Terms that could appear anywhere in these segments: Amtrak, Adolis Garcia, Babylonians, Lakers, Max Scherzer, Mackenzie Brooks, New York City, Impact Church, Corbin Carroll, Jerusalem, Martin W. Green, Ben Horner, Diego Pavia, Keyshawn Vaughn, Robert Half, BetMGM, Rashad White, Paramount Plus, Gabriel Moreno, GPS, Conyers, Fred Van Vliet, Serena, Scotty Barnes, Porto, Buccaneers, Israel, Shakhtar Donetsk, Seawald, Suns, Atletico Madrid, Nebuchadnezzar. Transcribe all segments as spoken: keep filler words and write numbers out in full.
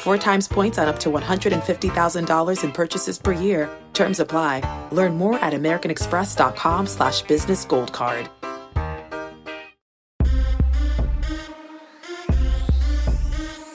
Four times points on up to one hundred fifty thousand dollars in purchases per year. Terms apply. Learn more at americanexpress.com slash business gold card. Oh,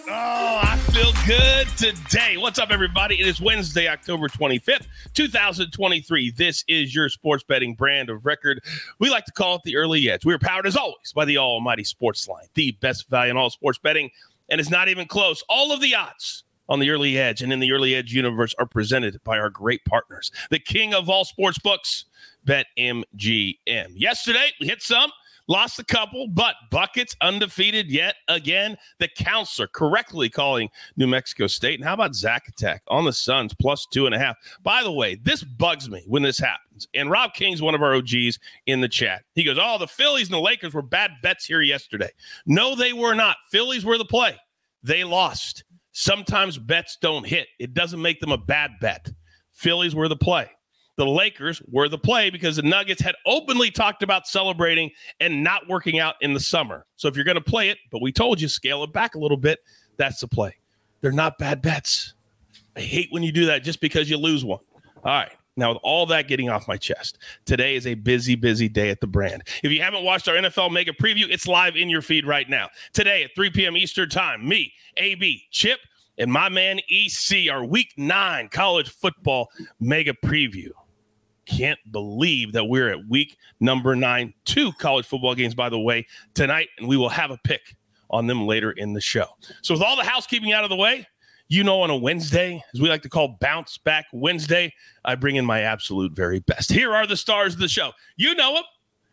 I feel good today. What's up, everybody? It is Wednesday, October twenty-fifth, twenty twenty-three. This is your sports betting brand of record. We like to call it the early edge. We are powered, as always, by the Almighty Sports Line, the best value in all sports betting. And it's not even close. All of the odds on the Early Edge and in the Early Edge universe are presented by our great partners, the king of all sports books, BetMGM. Yesterday, we hit some, lost a couple, but Buckets undefeated yet again. The counselor correctly calling New Mexico State. And how about Zach Attack on the Suns, plus two and a half? By the way, this bugs me when this happens. And Rob King's one of our O Gs in the chat. He goes, oh, the Phillies and the Lakers were bad bets here yesterday. No, they were not. Phillies were the play. They lost. Sometimes bets don't hit. It doesn't make them a bad bet. Phillies were the play. The Lakers were the play because the Nuggets had openly talked about celebrating and not working out in the summer. So if you're going to play it, but we told you, scale it back a little bit, that's the play. They're not bad bets. I hate when you do that just because you lose one. All right. Now, with all that getting off my chest, today is a busy, busy day at the brand. If you haven't watched our N F L Mega Preview, it's live in your feed right now. Today at three p.m. Eastern time, me, A B, Chip, and my man E C, our Week nine College Football Mega Preview. Can't believe that we're at week number nine, two college football games, by the way, tonight, and we will have a pick on them later in the show. So with all the housekeeping out of the way, you know, on a Wednesday, as we like to call Bounce Back Wednesday, I bring in my absolute very best. Here are the stars of the show. You know them.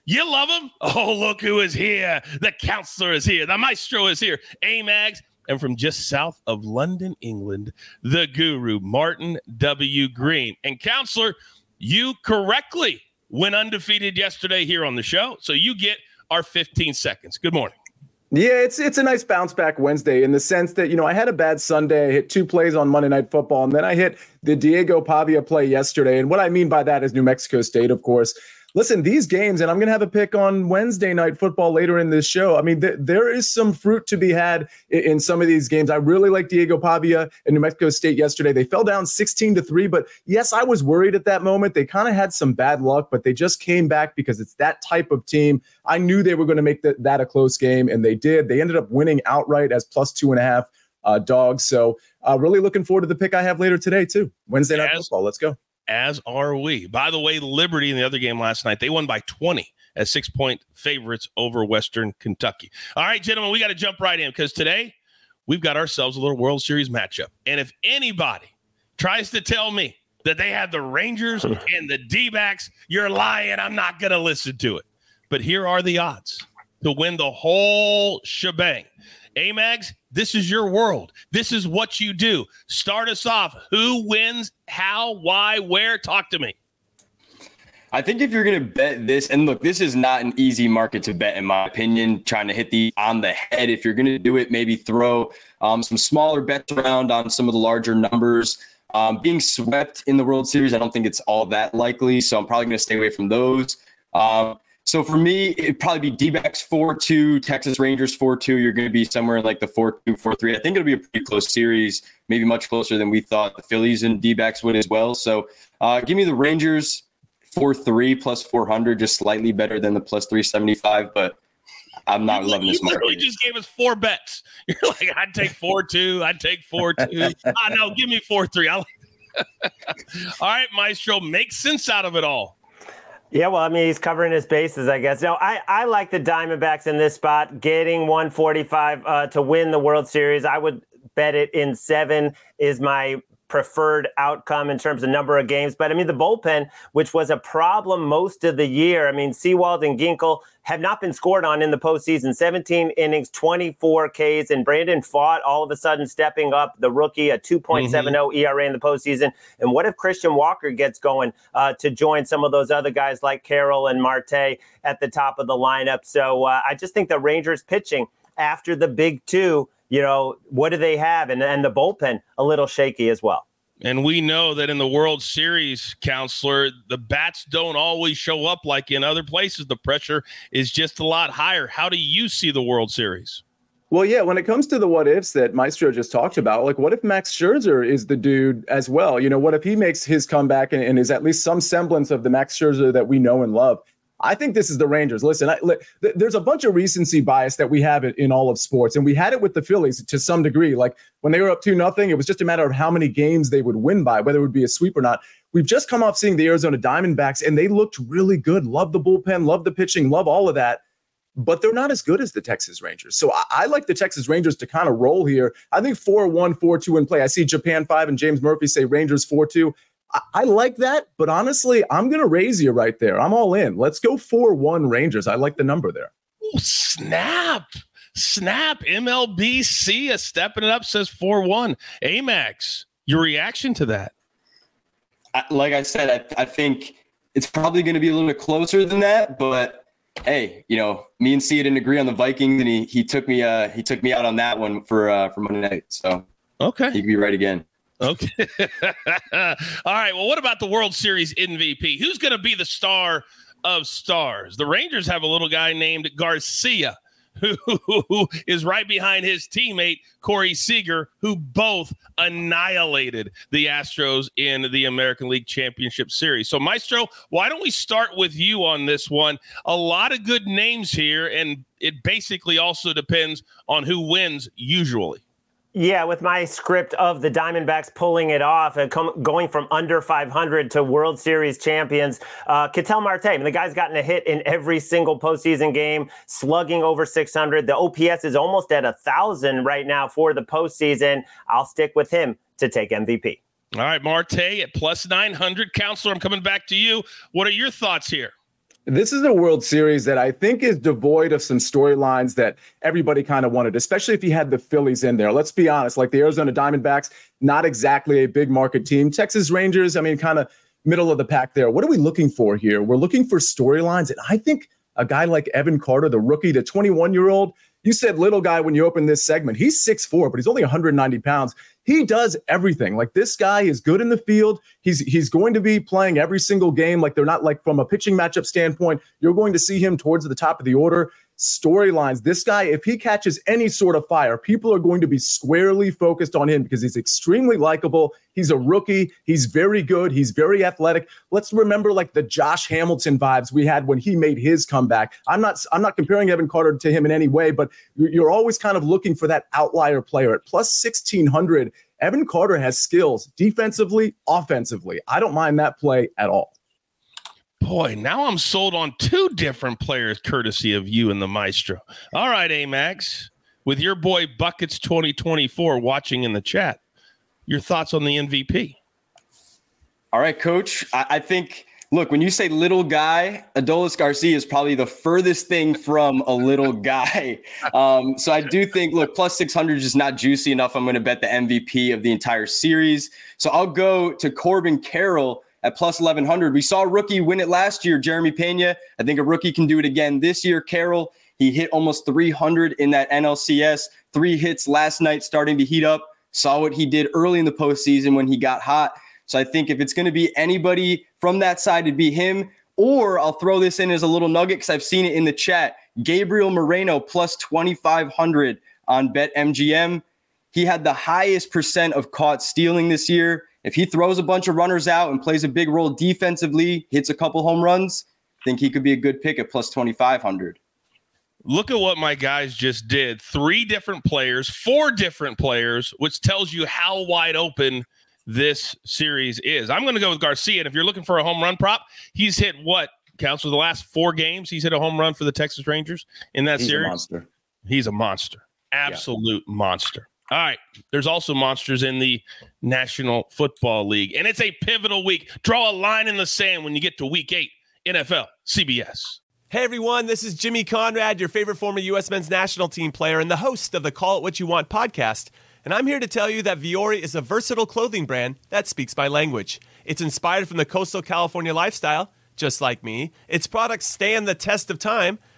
You love them. Oh, look who is here. The counselor is here. The maestro is here. A-Mags. And from just south of London, England, the guru, Martin W. Green. And counselor, you correctly went undefeated yesterday here on the show, so you get our fifteen seconds. Good morning. Yeah, it's it's a nice bounce back Wednesday in the sense that, you know, I had a bad Sunday, I hit two plays on Monday Night Football, and then I hit the Diego Pavia play yesterday. And what I mean by that is New Mexico State, of course. Listen, these games, and I'm going to have a pick on Wednesday Night Football later in this show. I mean, th- there is some fruit to be had in, in some of these games. I really like Diego Pavia and New Mexico State yesterday. They fell down sixteen to three, but yes, I was worried at that moment. They kind of had some bad luck, but they just came back because it's that type of team. I knew they were going to make th- that a close game, and they did. They ended up winning outright as plus two and a half uh, dogs. So uh, really looking forward to the pick I have later today, too. Wednesday Night Football. Let's go. As are we. By the way, Liberty in the other game last night, they won by twenty as six-point favorites over Western Kentucky. All right, gentlemen, we got to jump right in because today we've got ourselves a little World Series matchup. And if anybody tries to tell me that they have the Rangers and the D-backs, you're lying. I'm not going to listen to it. But here are the odds to win the whole shebang. A-Mags, this is your world. This is what you do. Start us off. Who wins, how, why, where? Talk to me. I think if you're going to bet this, and look, this is not an easy market to bet, in my opinion, trying to hit the on the head. If you're going to do it, maybe throw um, some smaller bets around on some of the larger numbers. Um, being swept in the World Series, I don't think it's all that likely, so I'm probably going to stay away from those. Um, So for me, it'd probably be D-backs four two, Texas Rangers four two. You're going to be somewhere like the four two, four three. I think it'll be a pretty close series, maybe much closer than we thought the Phillies and D-backs would as well. So uh, give me the Rangers four three plus four hundred, just slightly better than the plus three seventy-five, but I'm not you, loving you this market. You literally just gave us four bets. You're like, I'd take four two, I'd take four two. Ah, no, give me four three. All right, Maestro, make sense out of it all. Yeah, well, I mean, he's covering his bases, I guess. No, I, I like the Diamondbacks in this spot, getting one forty-five uh, to win the World Series. I would bet it in seven is my preferred outcome in terms of number of games. But, I mean, the bullpen, which was a problem most of the year, I mean, Seawald and Ginkel have not been scored on in the postseason. seventeen innings, twenty-four Ks, and Brandon Fought all of a sudden stepping up, the rookie, a two point seven oh mm-hmm. E R A in the postseason. And what if Christian Walker gets going uh, to join some of those other guys like Carroll and Marte at the top of the lineup? So uh, I just think the Rangers pitching after the big two, you know, what do they have? And, and the bullpen, a little shaky as well. And we know that in the World Series, Counselor, the bats don't always show up like in other places. The pressure is just a lot higher. How do you see the World Series? Well, yeah, when it comes to the what ifs that Maestro just talked about, like what if Max Scherzer is the dude as well? You know, what if he makes his comeback and, and is at least some semblance of the Max Scherzer that we know and love? I think this is the Rangers. Listen, I, li- th- there's a bunch of recency bias that we have it in all of sports, and we had it with the Phillies to some degree. Like when they were up two nothing, it was just a matter of how many games they would win by, whether it would be a sweep or not. We've just come off seeing the Arizona Diamondbacks, and they looked really good. Love the bullpen, love the pitching, love all of that. But they're not as good as the Texas Rangers. So I, I like the Texas Rangers to kind of roll here. I think four one, four two in play. I see Japan five and James Murphy say Rangers four two. I like that, but honestly, I'm going to raise you right there. I'm all in. Let's go four one Rangers. I like the number there. Ooh, snap. Snap. M L B C is stepping it up, says four one. Amax, your reaction to that? I, like I said, I, I think it's probably going to be a little bit closer than that, but hey, you know, me and C didn't agree on the Vikings, and he he took me uh, he took me out on that one for, uh, for Monday night. So okay, he could be right again. Okay. All right. Well, what about the World Series M V P? Who's going to be the star of stars? The Rangers have a little guy named Garcia, who is right behind his teammate, Corey Seager, who both annihilated the Astros in the American League Championship Series. So, Maestro, why don't we start with you on this one? A lot of good names here, and it basically also depends on who wins usually. Yeah, with my script of the Diamondbacks pulling it off and come, going from under five hundred to World Series champions, uh, Ketel Marte, I mean, the guy's gotten a hit in every single postseason game, slugging over six hundred. The O P S is almost at one thousand right now for the postseason. I'll stick with him to take M V P. All right, Marte at plus nine hundred. Counselor, I'm coming back to you. What are your thoughts here? This is a World Series that I think is devoid of some storylines that everybody kind of wanted, especially if you had the Phillies in there. Let's be honest, like the Arizona Diamondbacks, not exactly a big market team. Texas Rangers, I mean, kind of middle of the pack there. What are we looking for here? We're looking for storylines. And I think a guy like Evan Carter, the rookie, the twenty-one-year-old, you said little guy when you opened this segment. He's six four, but he's only one hundred ninety pounds. He does everything. Like, this guy is good in the field. He's he's going to be playing every single game. Like, they're not, like, from a pitching matchup standpoint, you're going to see him towards the top of the order. Storylines. This guy, if he catches any sort of fire, people are going to be squarely focused on him because he's extremely likable. He's a rookie. He's very good. He's very athletic. Let's remember, like, the Josh Hamilton vibes we had when he made his comeback. I'm not I'm not comparing Evan Carter to him in any way, but you're always kind of looking for that outlier player. At plus sixteen hundred, Evan Carter has skills defensively, offensively. I don't mind that play at all. Boy, now I'm sold on two different players, courtesy of you and the Maestro. All right, Amax, with your boy Buckets twenty twenty-four watching in the chat, your thoughts on the M V P? All right, Coach. I, I think, look, when you say little guy, Adolis Garcia is probably the furthest thing from a little guy. Um, so I do think, look, plus six hundred is just not juicy enough. I'm going to bet the M V P of the entire series. So I'll go to Corbin Carroll at plus eleven hundred. We saw a rookie win it last year, Jeremy Pena. I think a rookie can do it again this year. Carroll, he hit almost three hundred in that N L C S. Three hits last night, starting to heat up. Saw what he did early in the postseason when he got hot. So I think if it's going to be anybody from that side, it'd be him. Or I'll throw this in as a little nugget because I've seen it in the chat. Gabriel Moreno plus twenty-five hundred on BetMGM. He had the highest percent of caught stealing this year. If he throws a bunch of runners out and plays a big role defensively, hits a couple home runs, I think he could be a good pick at plus twenty-five hundred. Look at what my guys just did. Three different players, four different players, which tells you how wide open this series is. I'm going to go with Garcia, and if you're looking for a home run prop, he's hit, what, Counselor, the last four games, he's hit a home run for the Texas Rangers in that he's series. A monster. He's a monster. Absolute yeah. monster. All right. There's also monsters in the National Football League, and it's a pivotal week. Draw a line in the sand when you get to week eight. N F L, C B S. Hey, everyone. This is Jimmy Conrad, your favorite former U S men's national team player and the host of the Call It What You Want podcast. And I'm here to tell you that Vuori is a versatile clothing brand that speaks my language. It's inspired from the coastal California lifestyle, just like me. Its products stand the test of time,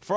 For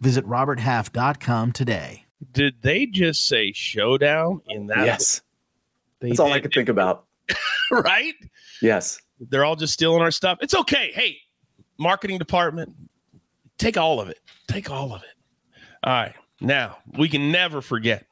Visit robert half dot com today. Did they just say showdown in that? Yes. They That's all did. I could think about. Right? Yes. They're all just stealing our stuff. It's okay. Hey, marketing department, take all of it. Take all of it. All right. Now, we can never forget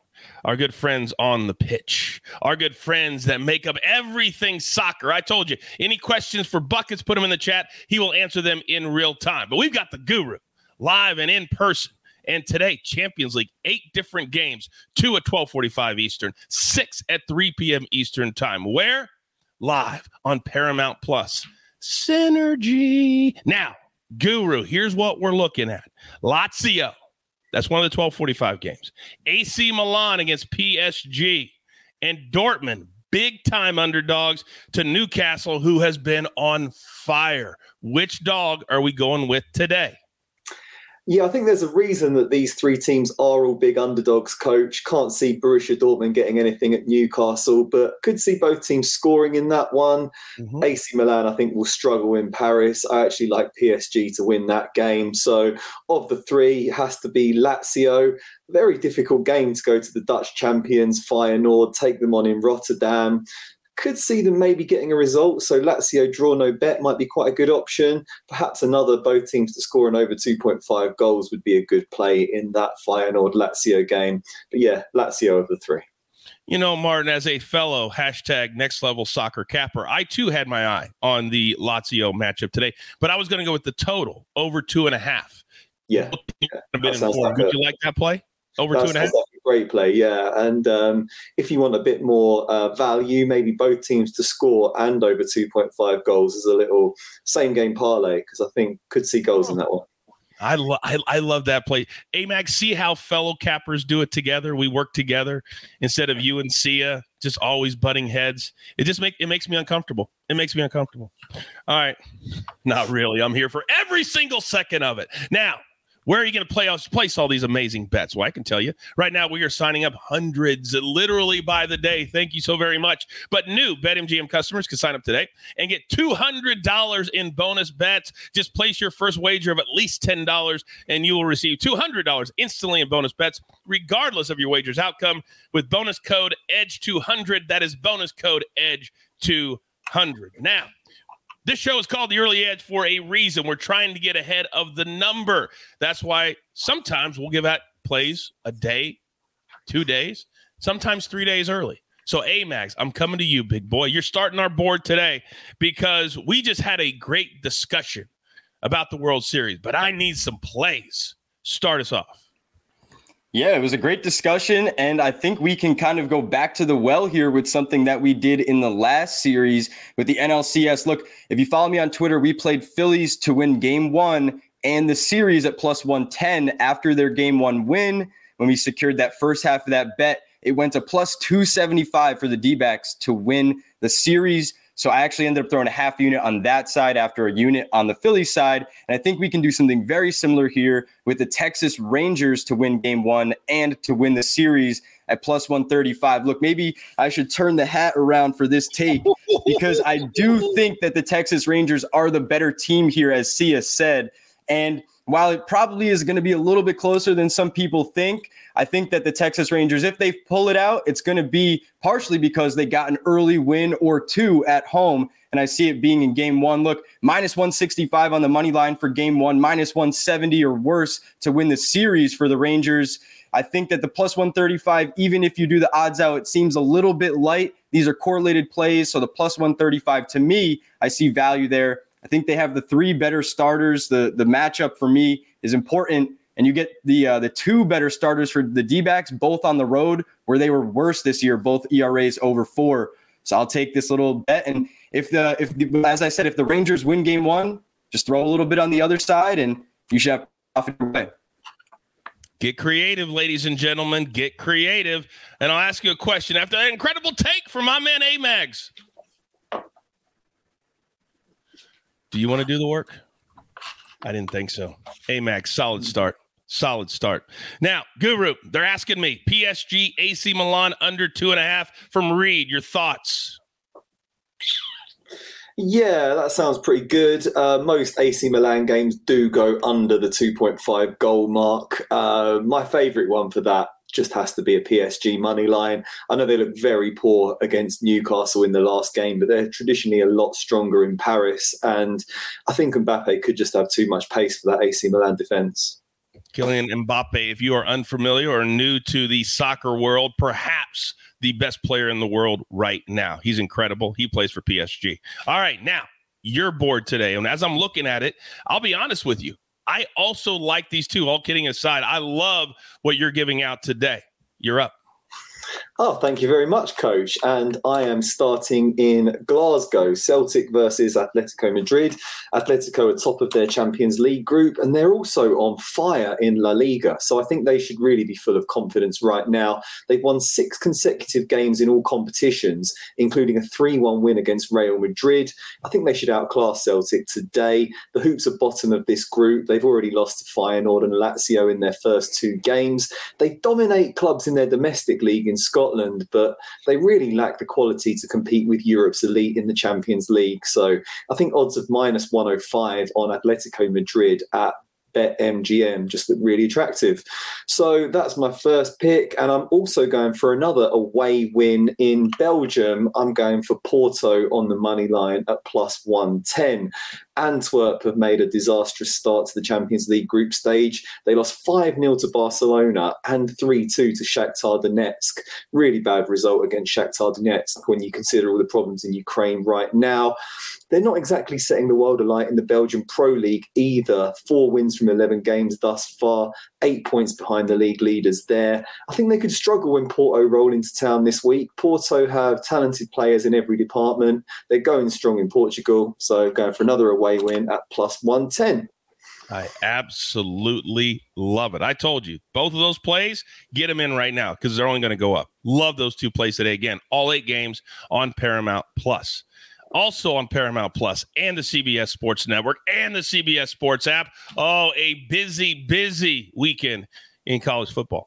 our good friends on the pitch, our good friends that make up everything soccer. I told you, any questions for Buckets, put them in the chat. He will answer them in real time. But we've got the guru. Live and in person. And today, Champions League, eight different games, two at twelve forty-five Eastern, six at three p.m. Eastern time. Where? Live on Paramount Plus. Synergy. Now, Guru, here's what we're looking at. Lazio. That's one of the twelve forty-five games. A C Milan against P S G. And Dortmund, big-time underdogs to Newcastle, who has been on fire. Which dog are we going with today? Yeah, I think there's a reason that these three teams are all big underdogs, coach. Can't see Borussia Dortmund getting anything at Newcastle, but could see both teams scoring in that one. Mm-hmm. A C Milan, I think, will struggle in Paris. I actually like P S G to win that game. So of the three, it has to be Lazio. Very difficult game to go to the Dutch champions, Feyenoord, take them on in Rotterdam. Could see them maybe getting a result, so Lazio draw no bet might be quite a good option. Perhaps another, both teams to score an over two point five goals would be a good play in that Feyenoord-Lazio game. But yeah, Lazio over three. You know, Martin, as a fellow hashtag next level soccer capper, I too had my eye on the Lazio matchup today, but I was going to go with the total, over two and a half. Yeah. yeah. Would like a- you like that play? Over That's two and a half. Like a great play, yeah. And um, if you want a bit more uh, value, maybe both teams to score and over two point five goals is a little same game parlay, because I think could see goals oh. in that one. I, lo- I I love that play. A-Max, see how fellow cappers do it together. We work together instead of you and Sia just always butting heads. It just make it makes me uncomfortable. It makes me uncomfortable. All right, not really. I'm here for every single second of it now. Where are you going to play, place all these amazing bets? Well, I can tell you. Right now, we are signing up hundreds, literally by the day. Thank you so very much. But new BetMGM customers can sign up today and get two hundred dollars in bonus bets. Just place your first wager of at least ten dollars, and you will receive two hundred dollars instantly in bonus bets, regardless of your wager's outcome, with bonus code E D G E two hundred. That is bonus code E D G E two hundred. Now, this show is called The Early Edge for a reason. We're trying to get ahead of the number. That's why sometimes we'll give out plays a day, two days, sometimes three days early. So, A-Max, I'm coming to you, big boy. You're starting our board today because we just had a great discussion about the World Series, but I need some plays. Start us off. Yeah, it was a great discussion, and I think we can kind of go back to the well here with something that we did in the last series with the N L C S. Look, if you follow me on Twitter, we played Phillies to win game one and the series at plus one ten after their game one win. When we secured that first half of that bet, it went to plus two seventy-five for the D-backs to win the series. So I actually ended up throwing a half unit on that side after a unit on the Phillies side. And I think we can do something very similar here with the Texas Rangers to win game one and to win the series at plus one thirty-five. Look, maybe I should turn the hat around for this take because I do think that the Texas Rangers are the better team here, as Sia said. And while it probably is going to be a little bit closer than some people think, I think that the Texas Rangers, if they pull it out, it's going to be partially because they got an early win or two at home, and I see it being in game one. Look, minus one sixty-five on the money line for game one, minus one seventy or worse to win the series for the Rangers. I think that the plus one thirty-five, even if you do the odds out, it seems a little bit light. These are correlated plays, so the plus one thirty-five, to me, I see value there. I think they have the three better starters. The the matchup for me is important. And you get the uh, the two better starters for the D-backs, both on the road, where they were worse this year, both E R As over four. So I'll take this little bet. And if the if the, as I said, if the Rangers win game one, just throw a little bit on the other side and you should have profit your way. Get creative, ladies and gentlemen. Get creative. And I'll ask you a question after that incredible take from my man A-Mags. Do you want to do the work? I didn't think so. A-Max, solid start. Solid start. Now, Guru, they're asking me, P S G, A C Milan, under two and a half from Reed. Your thoughts? Yeah, that sounds pretty good. Uh, most A C Milan games do go under the two point five goal mark. Uh, my favourite one for that just has to be a P S G money line. I know they look very poor against Newcastle in the last game, but they're traditionally a lot stronger in Paris. And I think Mbappe could just have too much pace for that A C Milan defense. Kylian Mbappe, if you are unfamiliar or new to the soccer world, perhaps the best player in the world right now. He's incredible. He plays for P S G. All right, now, your board today. And as I'm looking at it, I'll be honest with you. I also like these two, all kidding aside. I love what you're giving out today. You're up. Oh, thank you very much, Coach. And I am starting in Glasgow, Celtic versus Atletico Madrid. Atletico are top of their Champions League group, and they're also on fire in La Liga. So I think they should really be full of confidence right now. They've won six consecutive games in all competitions, including a three one win against Real Madrid. I think they should outclass Celtic today. The Hoops are bottom of this group. They've already lost to Feyenoord and Lazio in their first two games. They dominate clubs in their domestic league in Scotland, but they really lack the quality to compete with Europe's elite in the Champions League. So I think odds of minus one oh five on Atletico Madrid at BetMGM just look really attractive. So that's my first pick. And I'm also going for another away win in Belgium. I'm going for Porto on the money line at plus one ten. Antwerp have made a disastrous start to the Champions League group stage. They lost five nil to Barcelona and three two to Shakhtar Donetsk. Really bad result against Shakhtar Donetsk when you consider all the problems in Ukraine right now. They're not exactly setting the world alight in the Belgian Pro League either. Four wins from eleven games thus far, eight points behind the league leaders there. I think they could struggle when Porto roll into town this week. Porto have talented players in every department. They're going strong in Portugal, so going for another away win at plus one ten. I absolutely love it. I told you, both of those plays, get them in right now because they're only going to go up. Love those two plays today. Again, all eight games on Paramount Plus. Also on Paramount Plus and the C B S Sports Network and the C B S Sports app. Oh, a busy, busy weekend in college football.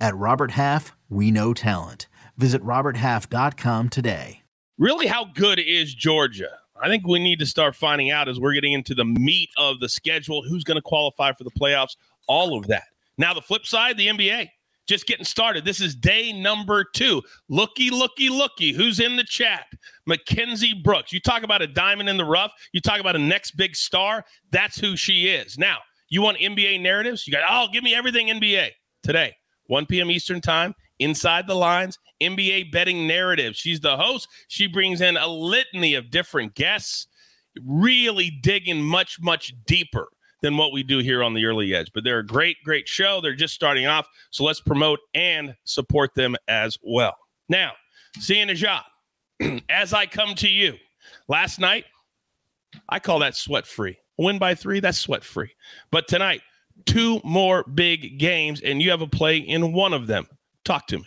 At Robert Half, we know talent. Visit robert half dot com today. Really, how good is Georgia? I think we need to start finding out as we're getting into the meat of the schedule, who's going to qualify for the playoffs, all of that. Now, the flip side, the N B A, just getting started. This is day number two. Looky, looky, looky. Who's in the chat? Mackenzie Brooks. You talk about a diamond in the rough. You talk about a next big star. That's who she is. Now, you want N B A narratives? You got, oh, give me everything N B A today, one p.m. Eastern time, Inside the Lines, N B A betting narrative. She's the host. She brings in a litany of different guests, really digging much, much deeper than what we do here on The Early Edge. But they're a great, great show. They're just starting off, so let's promote and support them as well. Now, seeing Najat, as I come to you, last night, I call that sweat-free. Win by three, that's sweat-free. But tonight, two more big games, and you have a play in one of them. Talk to me.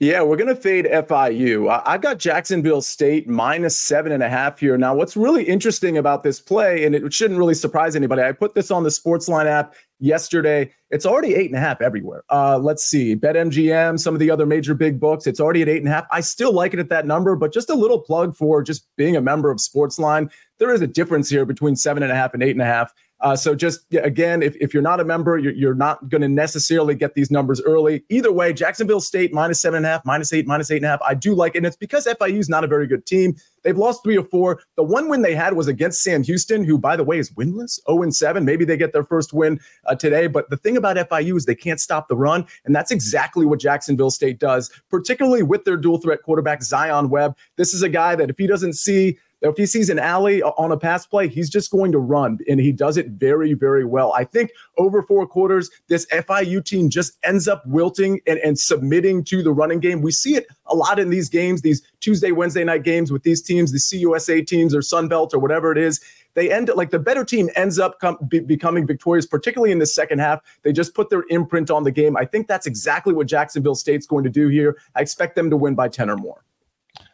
Yeah, we're going to fade F I U. I've got Jacksonville State minus seven and a half here. Now, what's really interesting about this play, and it shouldn't really surprise anybody, I put this on the Sportsline app yesterday. It's already eight and a half everywhere. Uh, let's see. BetMGM, some of the other major big books, it's already at eight and a half. I still like it at that number, but just a little plug for just being a member of Sportsline. There is a difference here between seven and a half and eight and a half. Uh, so just, again, if, if you're not a member, you're, you're not going to necessarily get these numbers early. Either way, Jacksonville State, minus seven and a half, minus eight, minus eight and a half. I do like it. And it's because F I U is not a very good team. They've lost three or four. The one win they had was against Sam Houston, who, by the way, is winless, oh and seven. Maybe they get their first win uh, today. But the thing about F I U is they can't stop the run. And that's exactly what Jacksonville State does, particularly with their dual threat quarterback, Zion Webb. This is a guy that if he doesn't see If he sees an alley on a pass play, he's just going to run, and he does it very, very well. I think over four quarters, this F I U team just ends up wilting and, and submitting to the running game. We see it a lot in these games, these Tuesday, Wednesday night games with these teams, the C U S A teams or Sunbelt or whatever it is. They end up like the better team ends up com- be- becoming victorious, particularly in the second half. They just put their imprint on the game. I think that's exactly what Jacksonville State's going to do here. I expect them to win by ten or more.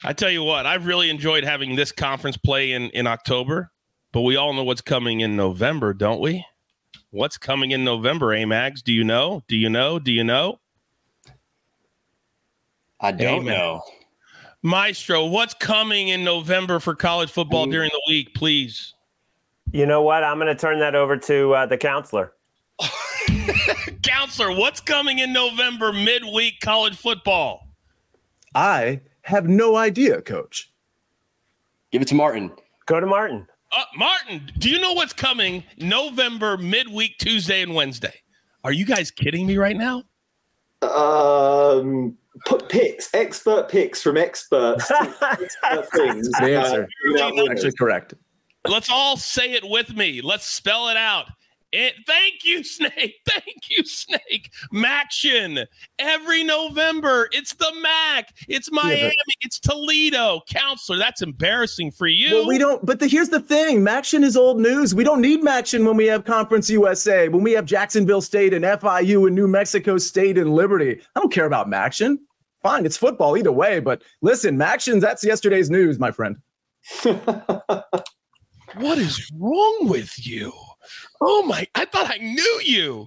I tell you what, I've really enjoyed having this conference play in, in October, but we all know what's coming in November, don't we? What's coming in November, A-Mags? Do you know? Do you know? Do you know? I don't A-Mags. know. Maestro, what's coming in November for college football during the week, please? You know what? I'm going to turn that over to uh, the counselor. Counselor, what's coming in November midweek college football? I... have no idea, Coach. Give it to Martin. Go to Martin. Uh, Martin, do you know what's coming November, midweek, Tuesday, and Wednesday? Are you guys kidding me right now? Um, put picks, expert picks from experts. Expert things. The answer. Uh, actually correct. Let's all say it with me. Let's spell it out. It, thank you, Snake. Thank you, Snake. Maction. Every November, it's the Mac. It's Miami. Yeah, but, it's Toledo. Counselor, that's embarrassing for you. Well, we don't. But the, here's the thing. Maction is old news. We don't need Maction when we have Conference U S A, when we have Jacksonville State and F I U and New Mexico State and Liberty. I don't care about Maction. Fine, it's football either way. But listen, Maction, that's yesterday's news, my friend. What is wrong with you? Oh, my. I thought I knew you.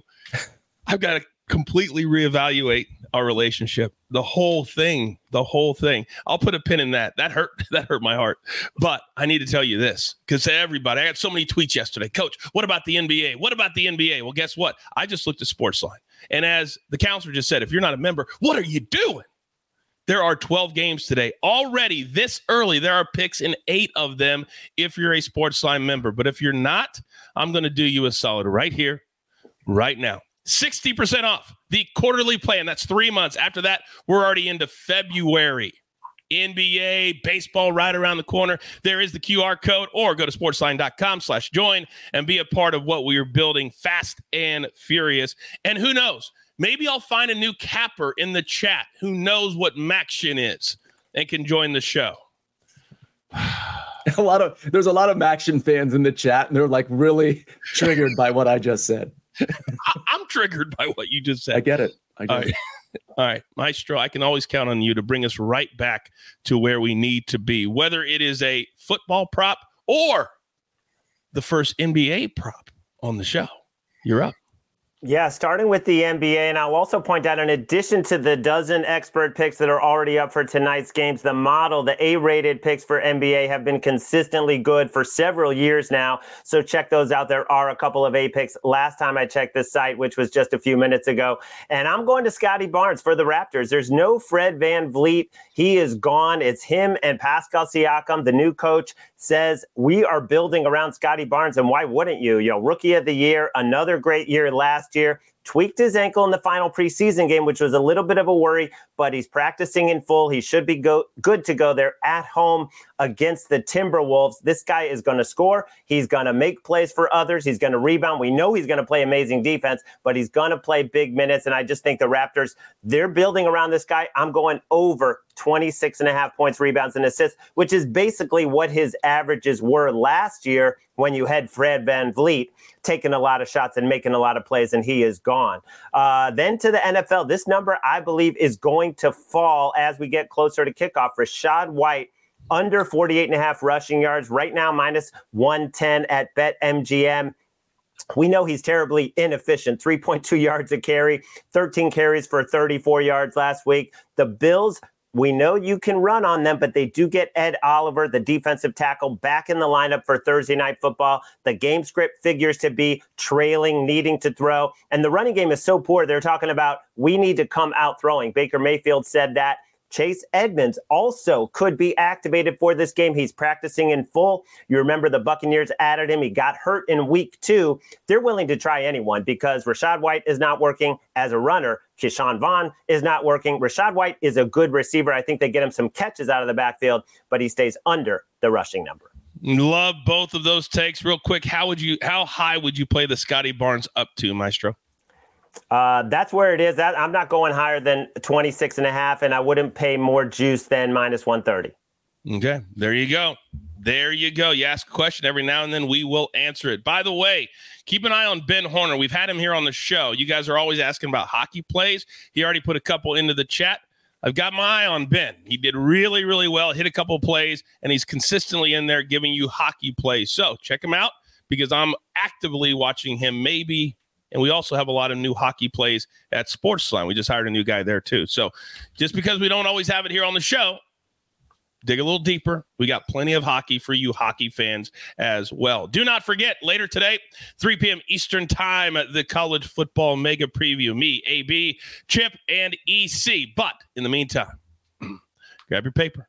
I've got to completely reevaluate our relationship. The whole thing. The whole thing. I'll put a pin in that. That hurt. That hurt my heart. But I need to tell you this because everybody, I got so many tweets yesterday. Coach, what about the N B A? What about the N B A? Well, guess what? I just looked at Sportsline. And as the counselor just said, if you're not a member, what are you doing? There are twelve games today. Already this early, there are picks in eight of them if you're a Sportsline member. But if you're not, I'm going to do you a solid right here, right now. sixty percent off the quarterly plan. That's three months. After that, we're already into February. N B A, baseball right around the corner. There is the Q R code, or go to sportsline.com slash join and be a part of what we are building fast and furious. And who knows? Maybe I'll find a new capper in the chat who knows what Maction is and can join the show. a lot of There's a lot of Maction fans in the chat, and they're like really triggered by what I just said. I, I'm triggered by what you just said. I get it. I guess. All right. All right, Maestro, I can always count on you to bring us right back to where we need to be, whether it is a football prop or the first N B A prop on the show. You're up. Yeah, starting with the N B A, and I'll also point out, in addition to the dozen expert picks that are already up for tonight's games, the model, the A-rated picks for N B A have been consistently good for several years now, so check those out. There are a couple of A picks last time I checked this site, which was just a few minutes ago, and I'm going to Scotty Barnes for the Raptors. There's no Fred Van Vliet. He is gone. It's him and Pascal Siakam. The new coach says we are building around Scotty Barnes, and why wouldn't you? You know, rookie of the year, another great year last year, tweaked his ankle in the final preseason game, which was a little bit of a worry, but he's practicing in full. He should be go- good to go there at home against the Timberwolves. This guy is going to score. He's going to make plays for others. He's going to rebound. We know he's going to play amazing defense, but he's going to play big minutes, and I just think the Raptors, they're building around this guy. I'm going over twenty-six and a half points, rebounds, and assists, which is basically what his averages were last year when you had Fred Van Vliet taking a lot of shots and making a lot of plays, and he is gone. Uh, then to the N F L, this number, I believe, is going to fall as we get closer to kickoff. Rashad White, under forty-eight and a half rushing yards, right now minus one ten at BetMGM. We know he's terribly inefficient, three point two yards a carry, thirteen carries for thirty-four yards last week. The Bills, we know you can run on them, but they do get Ed Oliver, the defensive tackle, back in the lineup for Thursday Night Football. The game script figures to be trailing, needing to throw. And the running game is so poor, they're talking about we need to come out throwing. Baker Mayfield said that. Chase Edmonds also could be activated for this game. He's practicing in full. You remember the Buccaneers added him. He got hurt in week two. They're willing to try anyone because Rashad White is not working as a runner. Keyshawn Vaughn is not working. Rashad White is a good receiver. I think they get him some catches out of the backfield, but he stays under the rushing number. Love both of those takes. Real quick, how would you? How high would you play the Scotty Barnes up to, Maestro? Uh, that's where it is. That, I'm not going higher than twenty-six and a half, and I wouldn't pay more juice than minus one thirty. Okay, there you go. There you go. You ask a question every now and then, we will answer it. By the way, keep an eye on Ben Horner. We've had him here on the show. You guys are always asking about hockey plays. He already put a couple into the chat. I've got my eye on Ben. He did really, really well, hit a couple plays, and he's consistently in there giving you hockey plays. So check him out because I'm actively watching him maybe. And we also have a lot of new hockey plays at Sports Line. We just hired a new guy there, too. So just because we don't always have it here on the show, dig a little deeper. We got plenty of hockey for you hockey fans as well. Do not forget, later today, three p.m. Eastern time, the college football mega preview. Me, A B, Chip, and E C. But in the meantime, grab your paper.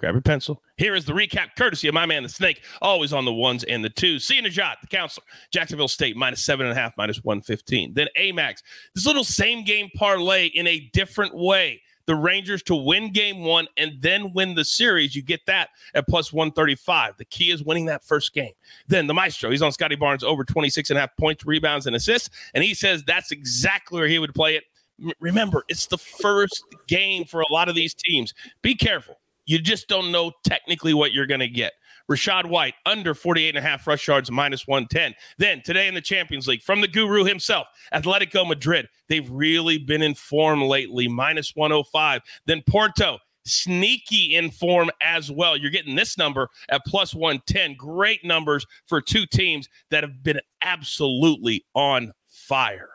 Grab your pencil. Here is the recap, courtesy of my man, the Snake, always on the ones and the twos. See you in a jot, the counselor, Jacksonville State, minus seven and a half, minus one fifteen. Then A MAX, this little same game parlay in a different way. The Rangers to win game one and then win the series. You get that at plus one thirty-five. The key is winning that first game. Then the Maestro, he's on Scotty Barnes over twenty-six and a half points, rebounds, and assists. And he says that's exactly where he would play it. Remember, it's the first game for a lot of these teams. Be careful. You just don't know technically what you're going to get. Rashad White, under forty-eight and a half rush yards, minus one ten. Then, today in the Champions League, from the guru himself, Atletico Madrid. They've really been in form lately, minus one oh five. Then Porto, sneaky in form as well. You're getting this number at plus one ten. Great numbers for two teams that have been absolutely on fire.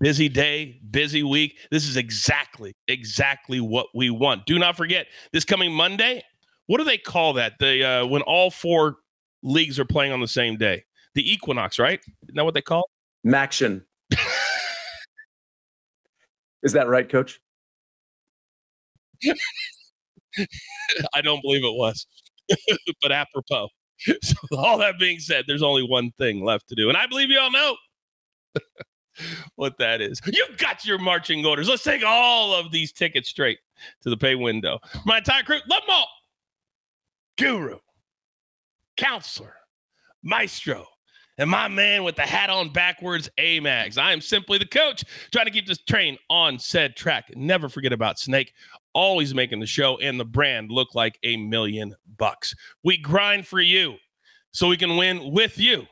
Busy day, busy week. This is exactly, exactly what we want. Do not forget, this coming Monday, what do they call that? The uh, when all four leagues are playing on the same day. The equinox, right? Isn't that what they call it? Maction. Is that right, Coach? I don't believe it was, but apropos. So all that being said, there's only one thing left to do, and I believe you all know. What that is. You've got your marching orders. Let's take all of these tickets straight to the pay window. My entire crew, love them all. Guru, counselor, Maestro, and my man with the hat on backwards, A MAX. I am simply the coach trying to keep this train on said track. Never forget about Snake, always making the show and the brand look like a million bucks. We grind for you so we can win with you.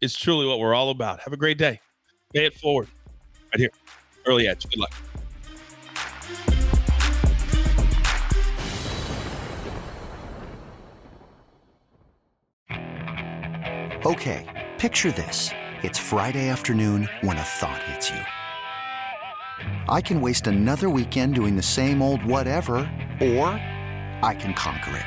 It's truly what we're all about. Have a great day. Pay it forward. right here. Early edge. Good luck. Okay, picture this. It's Friday afternoon when a thought hits you. I can waste another weekend doing the same old whatever, or I can conquer it.